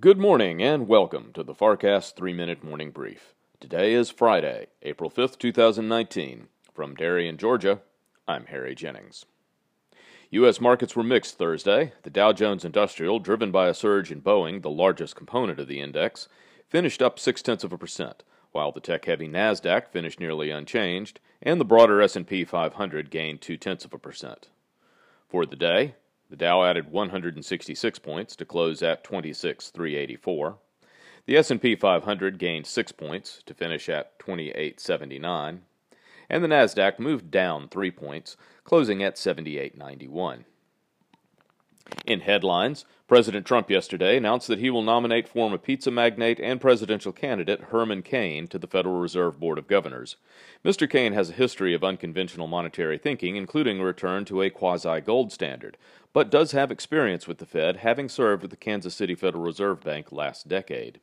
Good morning and welcome to the FarrCast 3-Minute Morning Brief. Today is Friday, April 5th, 2019. From Darien, Georgia, I'm Harry Jennings. U.S. markets were mixed Thursday. The Dow Jones Industrial, driven by a surge in Boeing, the largest component of the index, finished up 0.6%, while the tech-heavy NASDAQ finished nearly unchanged, and the broader S&P 500 gained 0.2%. For the day, the Dow added 166 points to close at 26,384. The S&P 500 gained 6 points to finish at 2879. And the NASDAQ moved down 3 points, closing at 7891. In headlines, President Trump yesterday announced that he will nominate former pizza magnate and presidential candidate Herman Cain to the Federal Reserve Board of Governors. Mr. Cain has a history of unconventional monetary thinking, including a return to a quasi-gold standard, but does have experience with the Fed, having served with the Kansas City Federal Reserve Bank last decade.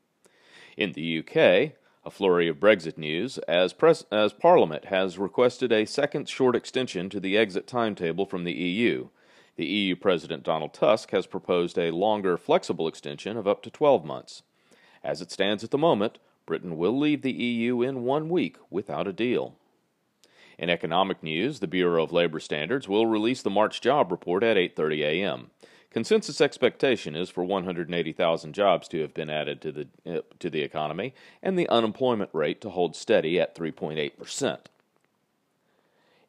In the UK, a flurry of Brexit news as Parliament has requested a second short extension to the exit timetable from the EU. The EU President Donald Tusk has proposed a longer, flexible extension of up to 12 months. As it stands at the moment, Britain will leave the EU in 1 week without a deal. In economic news, the Bureau of Labor Standards will release the March job report at 8:30 a.m. Consensus expectation is for 180,000 jobs to have been added to the economy, and the unemployment rate to hold steady at 3.8%.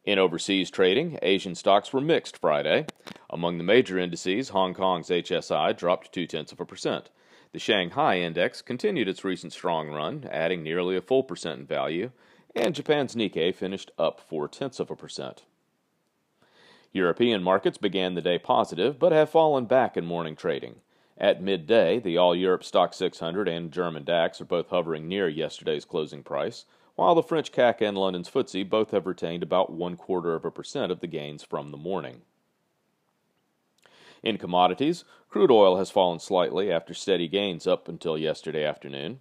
In overseas trading, Asian stocks were mixed Friday. Among the major indices, Hong Kong's HSI dropped 0.2%. The Shanghai index continued its recent strong run, adding nearly a full percent in value, and Japan's Nikkei finished up 0.4%. European markets began the day positive, but have fallen back in morning trading. At midday, the All Europe Stock 600 and German DAX are both hovering near yesterday's closing price, while the French CAC and London's FTSE both have retained about 0.25% of the gains from the morning. In commodities, crude oil has fallen slightly after steady gains up until yesterday afternoon.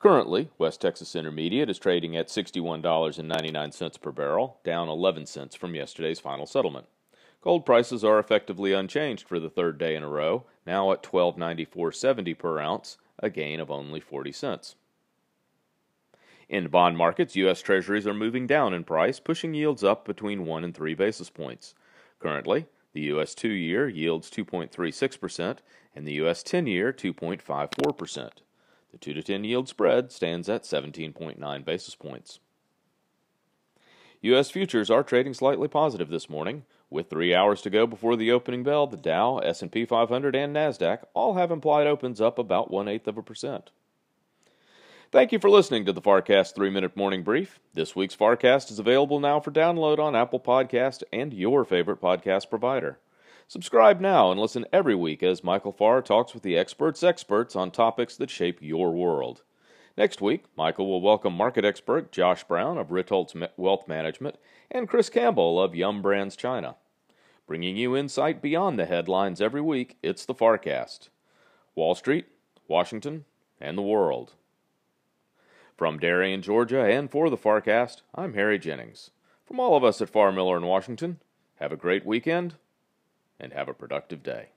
Currently, West Texas Intermediate is trading at $61.99 per barrel, down 11 cents from yesterday's final settlement. Gold prices are effectively unchanged for the third day in a row, now at $12.9470 per ounce, a gain of only 40 cents. In bond markets, U.S. Treasuries are moving down in price, pushing yields up between 1 and 3 basis points. Currently, the U.S. 2-year yields 2.36% and the U.S. 10-year 2.54%. The 2 to 10 yield spread stands at 17.9 basis points. U.S. futures are trading slightly positive this morning. With 3 hours to go before the opening bell, the Dow, S&P 500, and NASDAQ all have implied opens up about 0.1%. Thank you for listening to the FarrCast 3-Minute Morning Brief. This week's FarrCast is available now for download on Apple Podcasts and your favorite podcast provider. Subscribe now and listen every week as Michael Farr talks with the experts on topics that shape your world. Next week, Michael will welcome market expert Josh Brown of Ritholtz Wealth Management and Chris Campbell of Yum Brands China. Bringing you insight beyond the headlines every week, it's the FarrCast. Wall Street, Washington, and the world. From Darien, Georgia, and for the FarrCast, I'm Harry Jennings. From all of us at Farr Miller in Washington, have a great weekend and have a productive day.